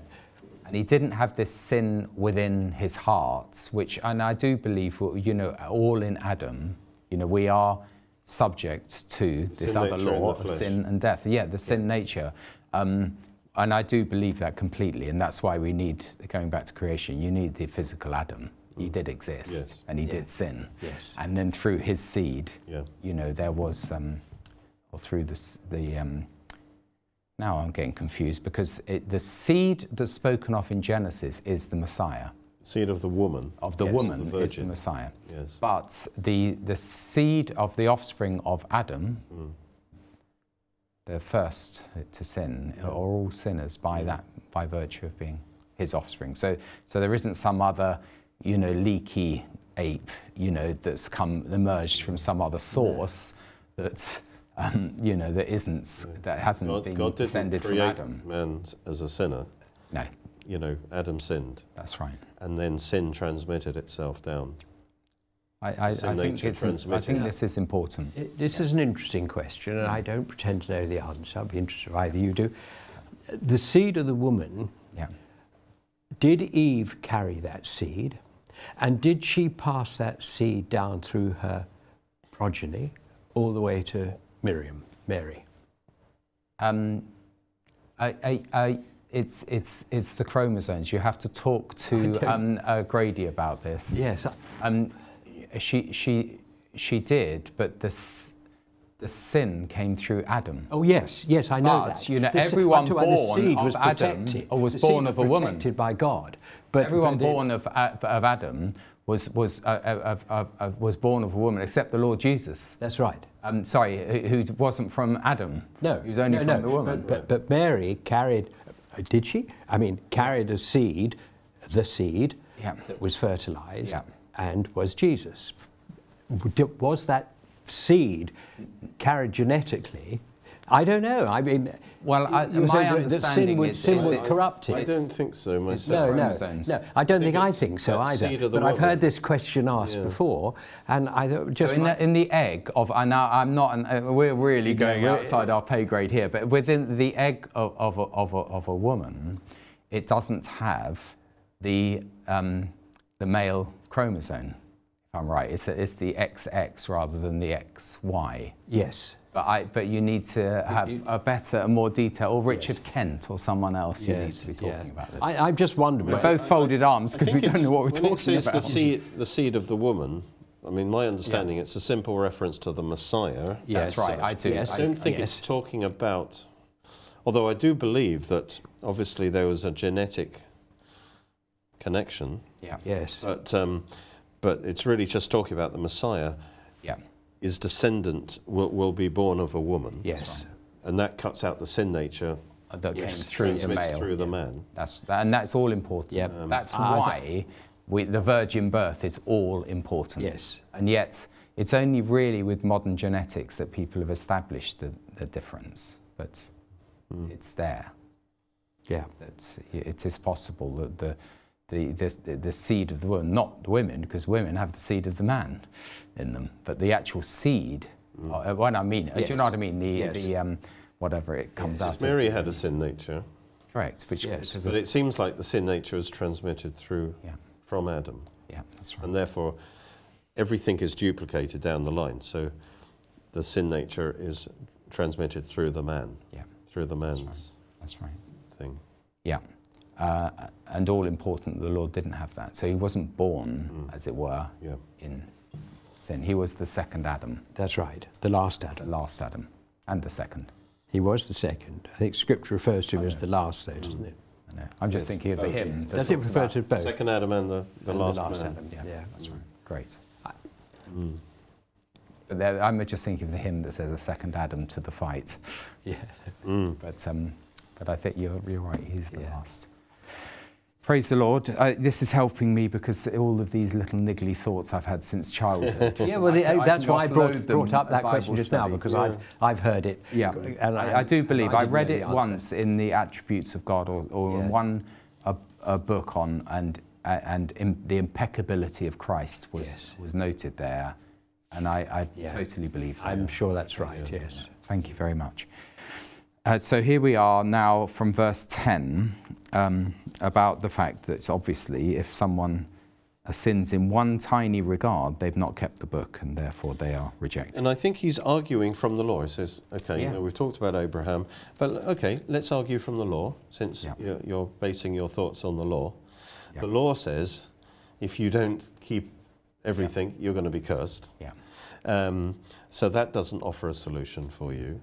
And he didn't have this sin within his heart, which, and I do believe, you know, all in Adam, you know, we are subject to the this other law of sin and death. Yeah, the sin yeah. nature. Um, And I do believe that completely, and that's why we need, going back to creation, you need the physical Adam. Mm. He did exist, yes. and he yeah. did sin. Yes. And then through his seed, yeah. you know, there was, um, or through the, the um, now I'm getting confused, because it, the seed that's spoken of in Genesis is the Messiah. Seed of the woman. Of the yes, woman of the is the Messiah. Yes. But the, the seed of the offspring of Adam, mm. the first to sin, yeah. are all sinners by that, by virtue of being his offspring. So, so there isn't some other, you know, leaky ape, you know, that's come emerged from some other source yeah. that, um, you know, that isn't yeah. that hasn't God, been God descended didn't create from Adam. Man as a sinner. No. You know, Adam sinned. That's right. And then sin transmitted itself down. I, I, I, think it's, I think this is important. It, this yeah. is an interesting question, and I don't pretend to know the answer. I'd be interested if either you do. The seed of the woman yeah. Did Eve carry that seed? And did she pass that seed down through her progeny all the way to Miriam, Mary? Um, I, I, I, it's, it's, it's the chromosomes. You have to talk to um, uh, Grady about this. Yes. Um, she, she, she did, but this, the sin came through Adam. Oh yes, yes, I know but, that. You know, the everyone born the seed of was Adam, or was the born seed of a woman, protected by God. But everyone but born it, of of Adam was was uh, uh, uh, uh, was born of a woman, except the Lord Jesus. That's right. Um, sorry, who, who wasn't from Adam? No, he was only no, from no, the woman. But, but but Mary carried, did she? I mean, carried a seed, the seed yeah. that was fertilized yeah. and was Jesus. Was that seed carried genetically? I don't know. I mean, well, I, my understanding is sin would corrupt it. I don't think so myself. No, no, no. I don't think I think so either. But I've heard this question asked before, and I just so in the, in the egg of. And now I'm not. An, uh, we're really going outside our pay grade here. But within the egg of of a, of, a, of a woman, it doesn't have the um, the male chromosome. I'm right. It's it's the X X rather than the X Y. Yes. But I but you need to have you, a better, a more detailed, or Richard yes. Kent or someone else. Yes, you need to be talking yeah. about this. I, I'm just wondering. We're both I, folded I, arms because we don't know what we're talking it says about. The seed, the seed of the woman. I mean, my understanding yeah. it's a simple reference to the Messiah. Yes, that's right. Such. I do. Yes. I don't I, think yes. it's talking about. Although I do believe that obviously there was a genetic connection. Yeah. Yes. But. Um, But it's really just talking about the Messiah. Yeah. His descendant will, will be born of a woman. Yes. Right. And that cuts out the sin nature that yes. came through the male. Through the yeah. man. That's, and that's all important. Yeah. Um, that's uh, why we, the virgin birth is all important. Yes. And yet it's only really with modern genetics that people have established the, the difference. But mm. it's there. Yeah. It's, it is possible that the... The, the, the seed of the woman, not the women, because women have the seed of the man in them, but the actual seed, mm. uh, what I mean, yes. do you know what I mean? The, yes. the um, whatever it comes yes. out Mary of. Mary had a sin nature. Correct. Which yes. But it seems like the sin nature is transmitted through yeah. from Adam. Yeah, that's right. And therefore, everything is duplicated down the line. So the sin nature is transmitted through the man. Yeah. Through the man's that's right. That's right. thing. Yeah. Uh, and all important, the Lord didn't have that. So he wasn't born, mm. as it were, yeah. in sin. He was the second Adam. That's right, the last Adam. The last Adam, and the second. He was the second. I think Scripture refers to him as the last, though, mm. doesn't it? I know. I'm just thinking of the hymn. Does it refer to both? Second Adam and the, the and last, the last Adam. Yeah, yeah. that's mm. right. Great. I, mm. but there, I'm just thinking of the hymn that says a second Adam to the fight. yeah. Mm. But um, but I think you're you're right. He's the yeah. last. Praise the Lord. Uh, this is helping me because all of these little niggly thoughts I've had since childhood. yeah, well, I, I, that's I why I brought, brought up that question just now because yeah. I've I've heard it. Yeah, and I, I do believe I, I read it once in the Attributes of God, or, or yeah. in one a, a book on and and in, the impeccability of Christ was yes. was noted there, and I, I yeah. totally believe that. I'm sure that's right. Yes. yes. Thank you very much. Uh, so here we are now from verse ten um, about the fact that obviously if someone sins in one tiny regard, they've not kept the book and therefore they are rejected. And I think he's arguing from the law. He says, okay, yeah. you know, we've talked about Abraham, but okay, let's argue from the law since yeah. you're, you're basing your thoughts on the law. Yeah. The law says if you don't keep everything, yeah. you're going to be cursed. Yeah. Um, so that doesn't offer a solution for you.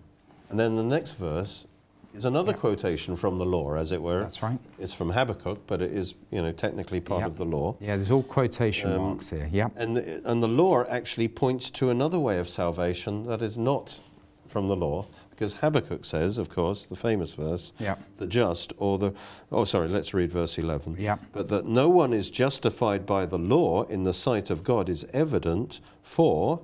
And then the next verse is another yep. quotation from the law, as it were. That's right. It's from Habakkuk, but it is, you know, technically part yep. of the law. Yeah, there's all quotation um, marks here. Yeah. And the, and the law actually points to another way of salvation that is not from the law, because Habakkuk says, of course, the famous verse, yep. the just or the oh, sorry, let's read verse eleven. Yeah. But that no one is justified by the law in the sight of God is evident, for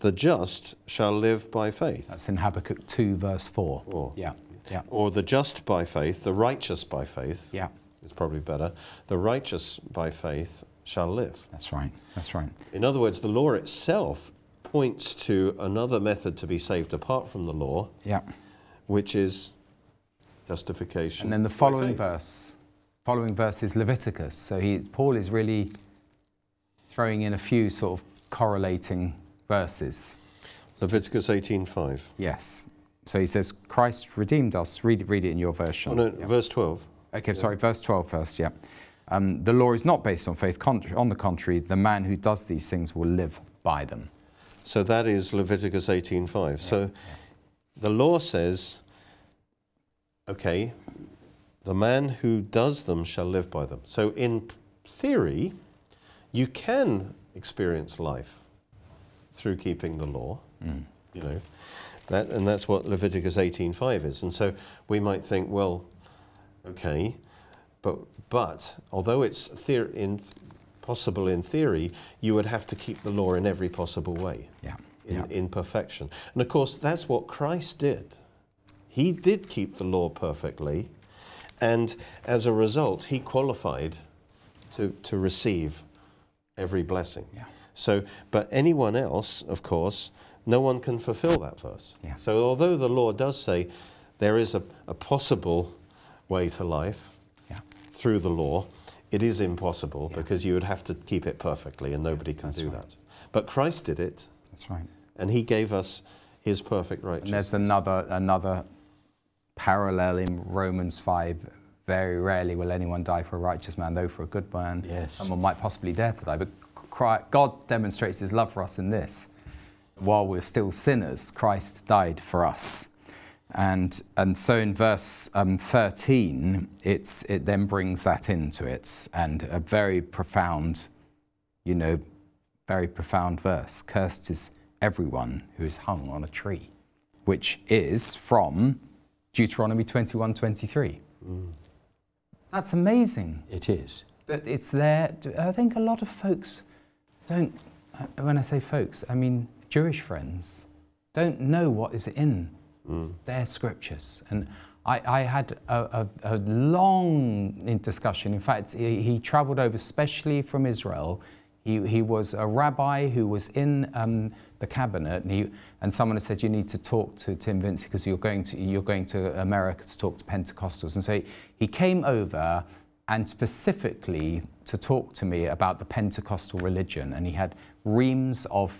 the just shall live by faith. That's in Habakkuk two, verse four. Or, yeah, yeah. Or the just by faith, the righteous by faith. Yeah, it's probably better. The righteous by faith shall live. That's right. That's right. In other words, the law itself points to another method to be saved apart from the law. Yeah, which is justification. And then the following verse. following verse is Leviticus. So he, Paul is really throwing in a few sort of correlating verses. Leviticus eighteen five. Yes. So he says, Christ redeemed us. Read, read it in your version. Oh, no, yeah. Verse twelve. Okay, yeah. Sorry, verse twelve first, yeah. Um, the law is not based on faith. Con on the contrary, the man who does these things will live by them. So that is Leviticus eighteen five. Yeah. So yeah. The law says, okay, the man who does them shall live by them. So in theory, you can experience life through keeping the law, mm. you know, that, and that's what Leviticus eighteen five is. And so we might think, well, okay, but but although it's theor in, possible in theory, you would have to keep the law in every possible way, yeah. In, yeah. in perfection. And of course, that's what Christ did. He did keep the law perfectly, and as a result, he qualified to to receive every blessing. Yeah. So, but anyone else, of course, no one can fulfill that verse. Yeah. So although the law does say there is a, a possible way to life yeah. through the law, it is impossible yeah. because you would have to keep it perfectly and nobody yeah, can do right. that. But Christ did it. That's right. And he gave us his perfect righteousness. And there's another, another parallel in Romans five. Very rarely will anyone die for a righteous man, though for a good man, yes. someone might possibly dare to die. But God demonstrates his love for us in this. While we're still sinners, Christ died for us. And, and so in verse um, thirteen, it's, it then brings that into it, and a very profound, you know, very profound verse. Cursed is everyone who is hung on a tree, which is from Deuteronomy twenty-one twenty-three. Mm. That's amazing. It is. But it's there. I think a lot of folks don't, when I say folks, I mean Jewish friends, don't know what is in mm. their scriptures. And I, I had a, a, a long discussion. In fact, he, he traveled over especially from Israel. He, he was a rabbi who was in um, the cabinet, and, he, and someone had said, you need to talk to Tim Vincey because you're going to, you're going to America to talk to Pentecostals. And so he, he came over and specifically to talk to me about the Pentecostal religion. And he had reams of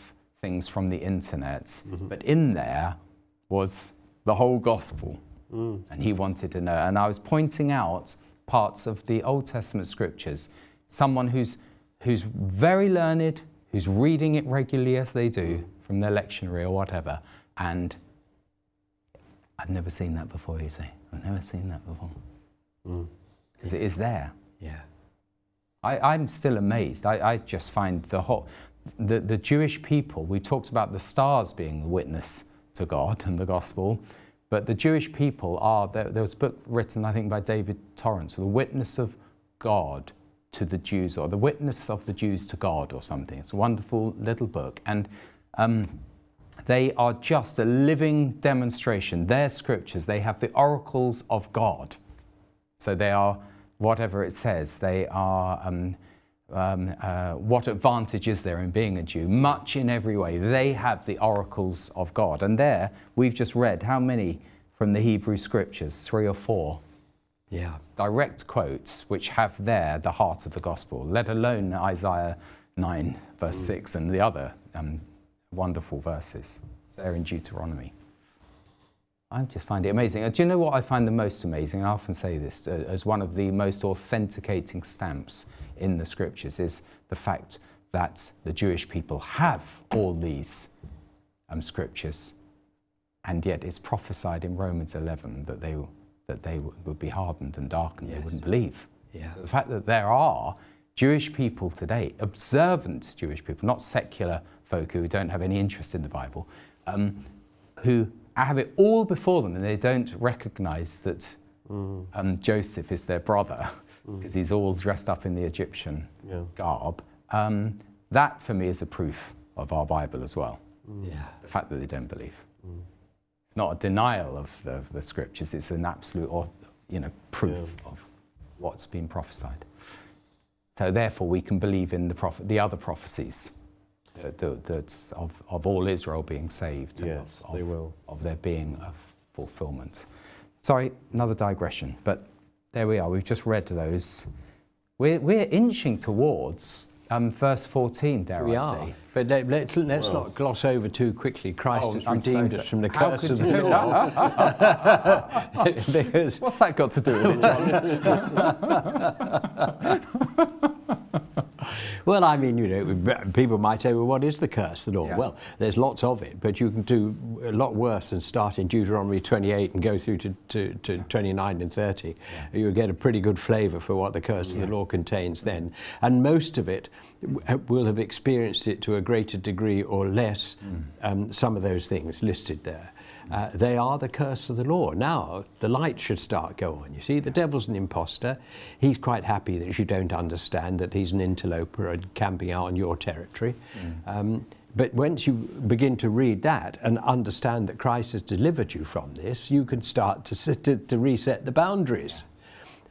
things from the internet, mm-hmm. but in there was the whole gospel. Mm. And he wanted to know. And I was pointing out parts of the Old Testament scriptures, someone who's who's very learned, who's reading it regularly as they do from their lectionary or whatever, and I've never seen that before, you see. I've never seen that before. Because mm. it is there. Yeah. I, I'm still amazed. I, I just find the whole, the, the Jewish people, we talked about the stars being the witness to God and the gospel, but the Jewish people are, there, there was a book written, I think, by David Torrance, The Witness of God to the Jews, or The Witness of the Jews to God, or something. It's a wonderful little book, and um, they are just a living demonstration. Their scriptures, they have the oracles of God. So they are, whatever it says, they are, um, um, uh, what advantage is there in being a Jew? Much in every way. They have the oracles of God. And there, we've just read, how many from the Hebrew scriptures? Three or four. Yeah. Direct quotes which have there the heart of the gospel, let alone Isaiah nine verse six and the other um, wonderful verses. It's there in Deuteronomy. I just find it amazing. Do you know what I find the most amazing? I often say this uh, as one of the most authenticating stamps in the scriptures is the fact that the Jewish people have all these um, scriptures, and yet it's prophesied in Romans eleven that they will that they would be hardened and darkened, yes. They wouldn't believe. Yeah. The fact that there are Jewish people today, observant Jewish people, not secular folk who don't have any interest in the Bible, um, who have it all before them and they don't recognise that mm. um, Joseph is their brother because mm. he's all dressed up in the Egyptian yeah. garb. Um, that for me is a proof of our Bible as well, mm. yeah. the fact that they don't believe. Mm. It's not a denial of the, of the scriptures, it's an absolute, you know, proof yeah. of what's been prophesied. So therefore we can believe in the, prophet, the other prophecies that, that, that's of, of all Israel being saved, yes, and of, they of, will. of there being a fulfillment. Sorry, another digression, but there we are, we've just read those. We're, we're inching towards um, verse fourteen, dare we I are. say. But let, let, let's well. not gloss over too quickly. Christ oh, has I'm redeemed so us from the curse of the law. Because what's that got to do with it, John? Well, I mean, you know, people might say, well, what is the curse of the law? Yeah. Well, there's lots of it, but you can do a lot worse than start in Deuteronomy twenty-eight and go through to, to, to twenty-nine and thirty. Yeah. You'll get a pretty good flavour for what the curse yeah. of the law contains then. And most of it will have experienced it to a greater degree or less, mm. um, some of those things listed there. Uh, they are the curse of the law. Now the light should start go on. You see, the devil's an imposter. He's quite happy that you don't understand that he's an interloper and camping out on your territory. Mm. Um, but once you begin to read that and understand that Christ has delivered you from this, you can start to, to, to reset the boundaries. Yeah.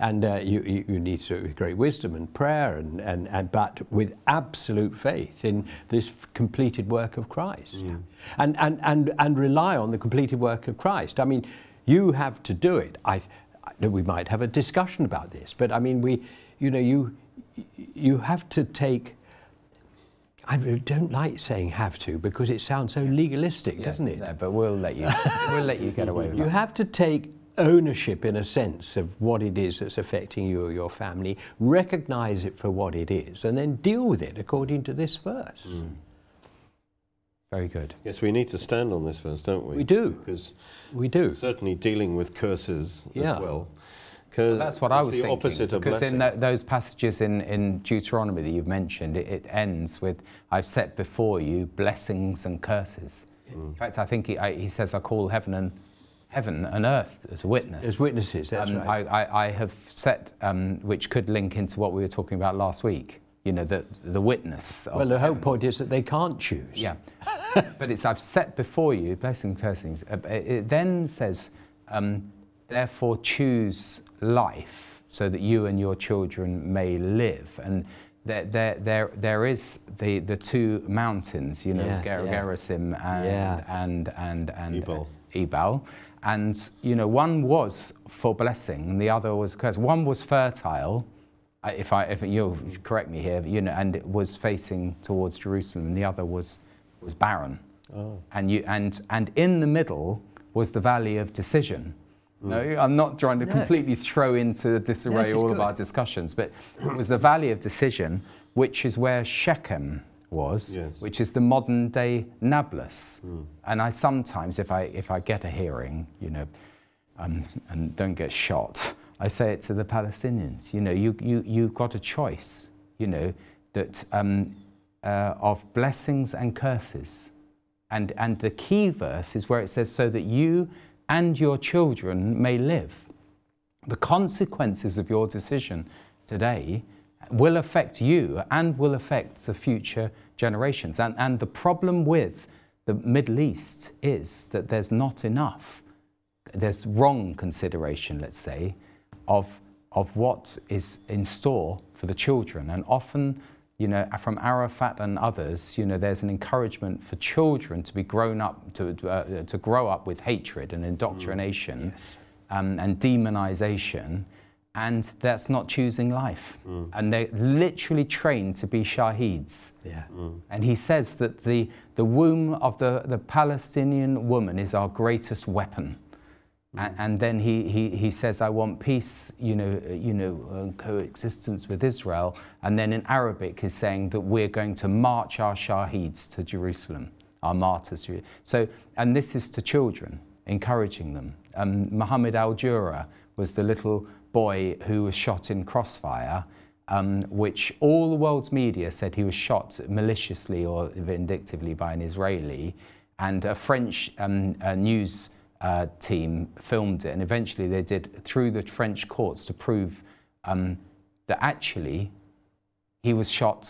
And uh, you, you, you need to, with great wisdom and prayer, and, and, and but with absolute faith in this completed work of Christ. Yeah. And, and, and, and rely on the completed work of Christ. I mean, you have to do it. I, I, we might have a discussion about this, but I mean, we, you know, you, you have to take, I don't like saying have to because it sounds so legalistic, yeah, doesn't it? No, but we'll let you, we'll let you get away with it. You that. have to take ownership in a sense of what it is that's affecting you or your family, recognize it for what it is, and then deal with it according to this verse. Mm. Very good. Yes, we need to stand on this verse, don't we? We do. Because we do. Certainly dealing with curses yeah. as well. Well, that's what I was thinking, because in th those passages in, in Deuteronomy that you've mentioned, it, it ends with, I've set before you blessings and curses. Mm. In fact, I think he, I, he says, I call heaven and Heaven and earth as a witness. As witnesses, that's um, right. I, I, I have set, um, which could link into what we were talking about last week, you know, the, the witness of Well, the whole heavens. point is that they can't choose. Yeah. But it's, I've set before you, blessings and cursings. It, it then says, um, therefore choose life so that you and your children may live. And there, there, there, there is the, the two mountains, you know, yeah, Ger yeah. Gerizim and, yeah. and, and, and, and Ebal. Ebal. And, you know, one was for blessing and the other was curse. One was fertile, if, I, if you'll correct me here, you know, and it was facing towards Jerusalem, and the other was, was barren. Oh. And, you, and, and in the middle was the valley of decision. Mm. No, I'm not trying to no. completely throw into disarray no, all good. of our discussions, but it was the valley of decision, which is where Shechem was, yes. which is the modern day Nablus. Mm. And I sometimes, if I, if I get a hearing, you know, um, and don't get shot, I say it to the Palestinians, you know, you, you, you've got a choice, you know, that um, uh, of blessings and curses. And, and the key verse is where it says, so that you and your children may live. The consequences of your decision today will affect you and will affect the future generations. And, and the problem with the Middle East is that there's not enough, there's wrong consideration, let's say, of, of what is in store for the children. And often, you know, from Arafat and others, you know, there's an encouragement for children to be grown up, to, uh, to grow up with hatred and indoctrination, mm, yes. um, and demonization. And that's not choosing life. Mm. And they're literally trained to be Shahids. Yeah. Mm. And he says that the, the womb of the, the Palestinian woman is our greatest weapon. Mm. And, and then he, he, he says, I want peace, you know, you know, uh, coexistence with Israel. And then in Arabic he's saying that we're going to march our Shahids to Jerusalem, our martyrs. So, and this is to children, encouraging them. Um, Muhammad al-Jura was the little boy who was shot in crossfire, um, which all the world's media said he was shot maliciously or vindictively by an Israeli, and a French um, a news uh, team filmed it, and eventually they did through the French courts to prove um, that actually he was shot,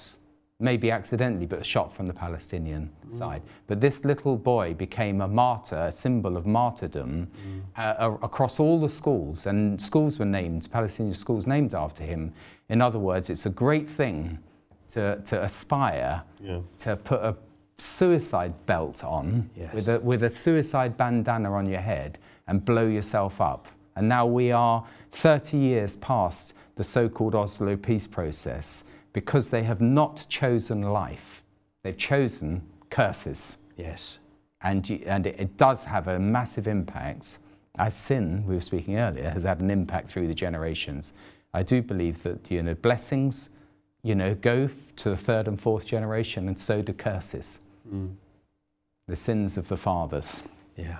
maybe accidentally, but shot from the Palestinian mm. side. But this little boy became a martyr, a symbol of martyrdom, mm. uh, across all the schools, and schools were named, Palestinian schools named after him. In other words, it's a great thing to, to aspire yeah. to put a suicide belt on, yes. with, a, with a suicide bandana on your head and blow yourself up And now we are thirty years past the so-called Oslo peace process because they have not chosen life. They've chosen curses. Yes. And, you, and it, it does have a massive impact, as sin, we were speaking earlier, has had an impact through the generations. I do believe that, you know, blessings, you know, go to the third and fourth generation, and so do curses. Mm. The sins of the fathers. Yeah.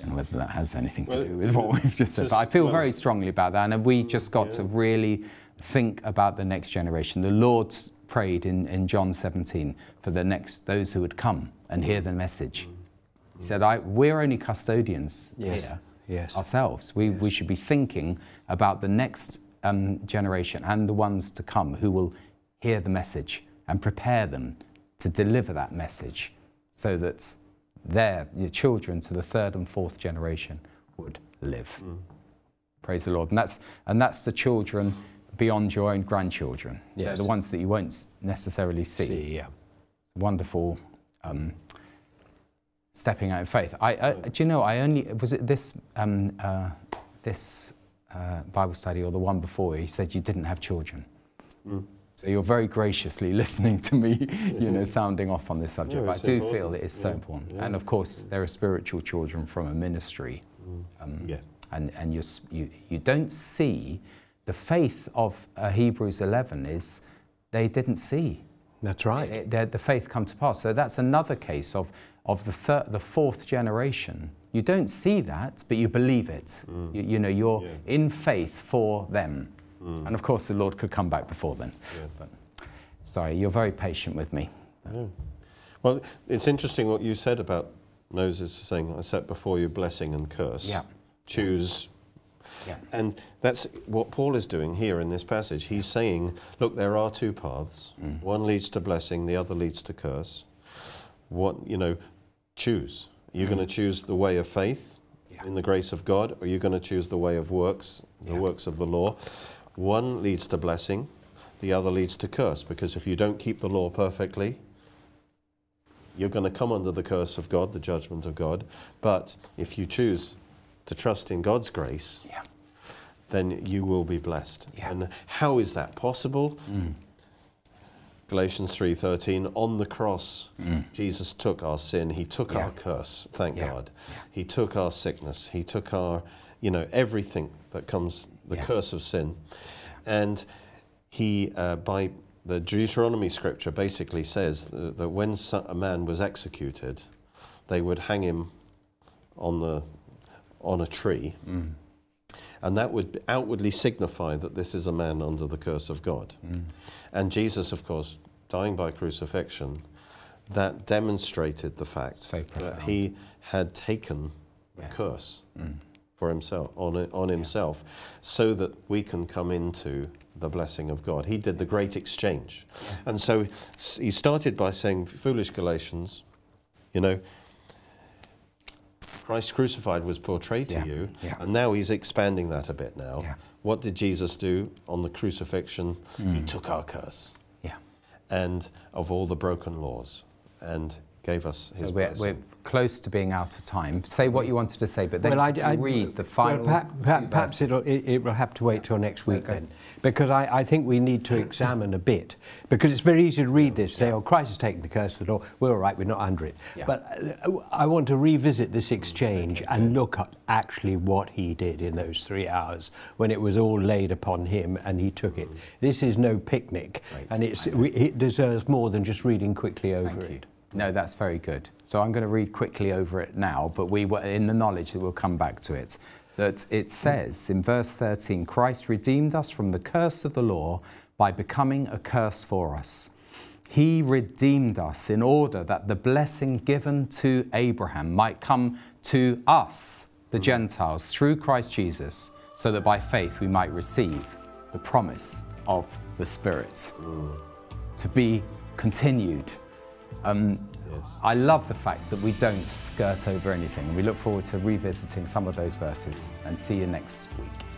And whether that has anything to well, do with what we've just said. Just, but I feel well, very strongly about that, and we just got yeah. to really think about the next generation. The Lord prayed in, in John seventeen for the next, those who would come and hear the message. Mm. He said, I, we're only custodians yes. here yes. ourselves. We, yes. we should be thinking about the next um, generation and the ones to come who will hear the message and prepare them to deliver that message so that their your children to the third and fourth generation would live. Mm. Praise the Lord. And that's, and that's the children beyond your own grandchildren. Yes. They're the ones that you won't necessarily see. see yeah. Wonderful um, stepping out in faith. I, I, do you know, I only, was it this, um, uh, this uh, Bible study or the one before, he said you didn't have children. Mm. So you're very graciously listening to me, you know, sounding off on this subject. Yeah, but I do important. feel it is yeah. so important. Yeah. And of course, there are spiritual children from a ministry. Mm. Um, yeah. And, and you're, you, you don't see, the faith of uh, Hebrews eleven is they didn't see. That's right. It, it, the faith come to pass. So that's another case of, of the, thir the fourth generation. You don't see that, but you believe it. Mm. You, you know, you're yeah. in faith for them. Mm. And of course, the Lord could come back before then. Yeah. But, sorry, you're very patient with me. Yeah. Well, it's interesting what you said about Moses saying, I set before you blessing and curse. Yeah. Choose. Yeah. And that's what Paul is doing here in this passage. He's saying, look, there are two paths. Mm. One leads to blessing, the other leads to curse. What, you know, choose. You're mm. going to choose the way of faith yeah. in the grace of God, or you're going to choose the way of works, the yeah. works of the law. One leads to blessing, the other leads to curse, because if you don't keep the law perfectly, you're going to come under the curse of God, the judgment of God. But if you choose to trust in God's grace, yeah. then you will be blessed. Yeah. And how is that possible? Mm. Galatians three thirteen, on the cross, mm. Jesus took our sin, he took yeah. our curse, thank yeah. God. Yeah. He took our sickness, he took our, you know, everything that comes, the yeah. curse of sin. And he, uh, by the Deuteronomy scripture, basically says that, that when a man was executed, they would hang him on the on a tree, mm. and that would outwardly signify that this is a man under the curse of God. Mm. And Jesus, of course, dying by crucifixion, that demonstrated the fact so that he had taken yeah. the curse mm. for himself, on, on himself, yeah. so that we can come into the blessing of God. He did the great exchange. Yeah. And so he started by saying, foolish Galatians, you know, Christ crucified was portrayed yeah. to you, yeah. and now he's expanding that a bit now. Yeah. What did Jesus do on the crucifixion? Mm. He took our curse, yeah, and of all the broken laws, and gave us his so we're, we're close to being out of time. Say what you wanted to say, but then well, I, I read the final well, perhaps, perhaps it'll, it, it will have to wait yeah. till next week okay. then, because I, I think we need to examine a bit, because it's very easy to read this, say, yeah. oh, Christ has taken the curse of the law, we're all right, we're not under it. Yeah. But uh, I want to revisit this exchange okay. and look at actually what he did in those three hours when it was all laid upon him and he took it. Mm. This is no picnic, right. and it's, it deserves more than just reading quickly over Thank it. You. No, that's very good. So I'm going to read quickly over it now, but we were in the knowledge that we'll come back to it. That it says in verse thirteen, Christ redeemed us from the curse of the law by becoming a curse for us. He redeemed us in order that the blessing given to Abraham might come to us, the Gentiles, through Christ Jesus, so that by faith we might receive the promise of the Spirit to be continued. Um, yes. I love the fact that we don't skirt over anything. We look forward to revisiting some of those verses, and see you next week.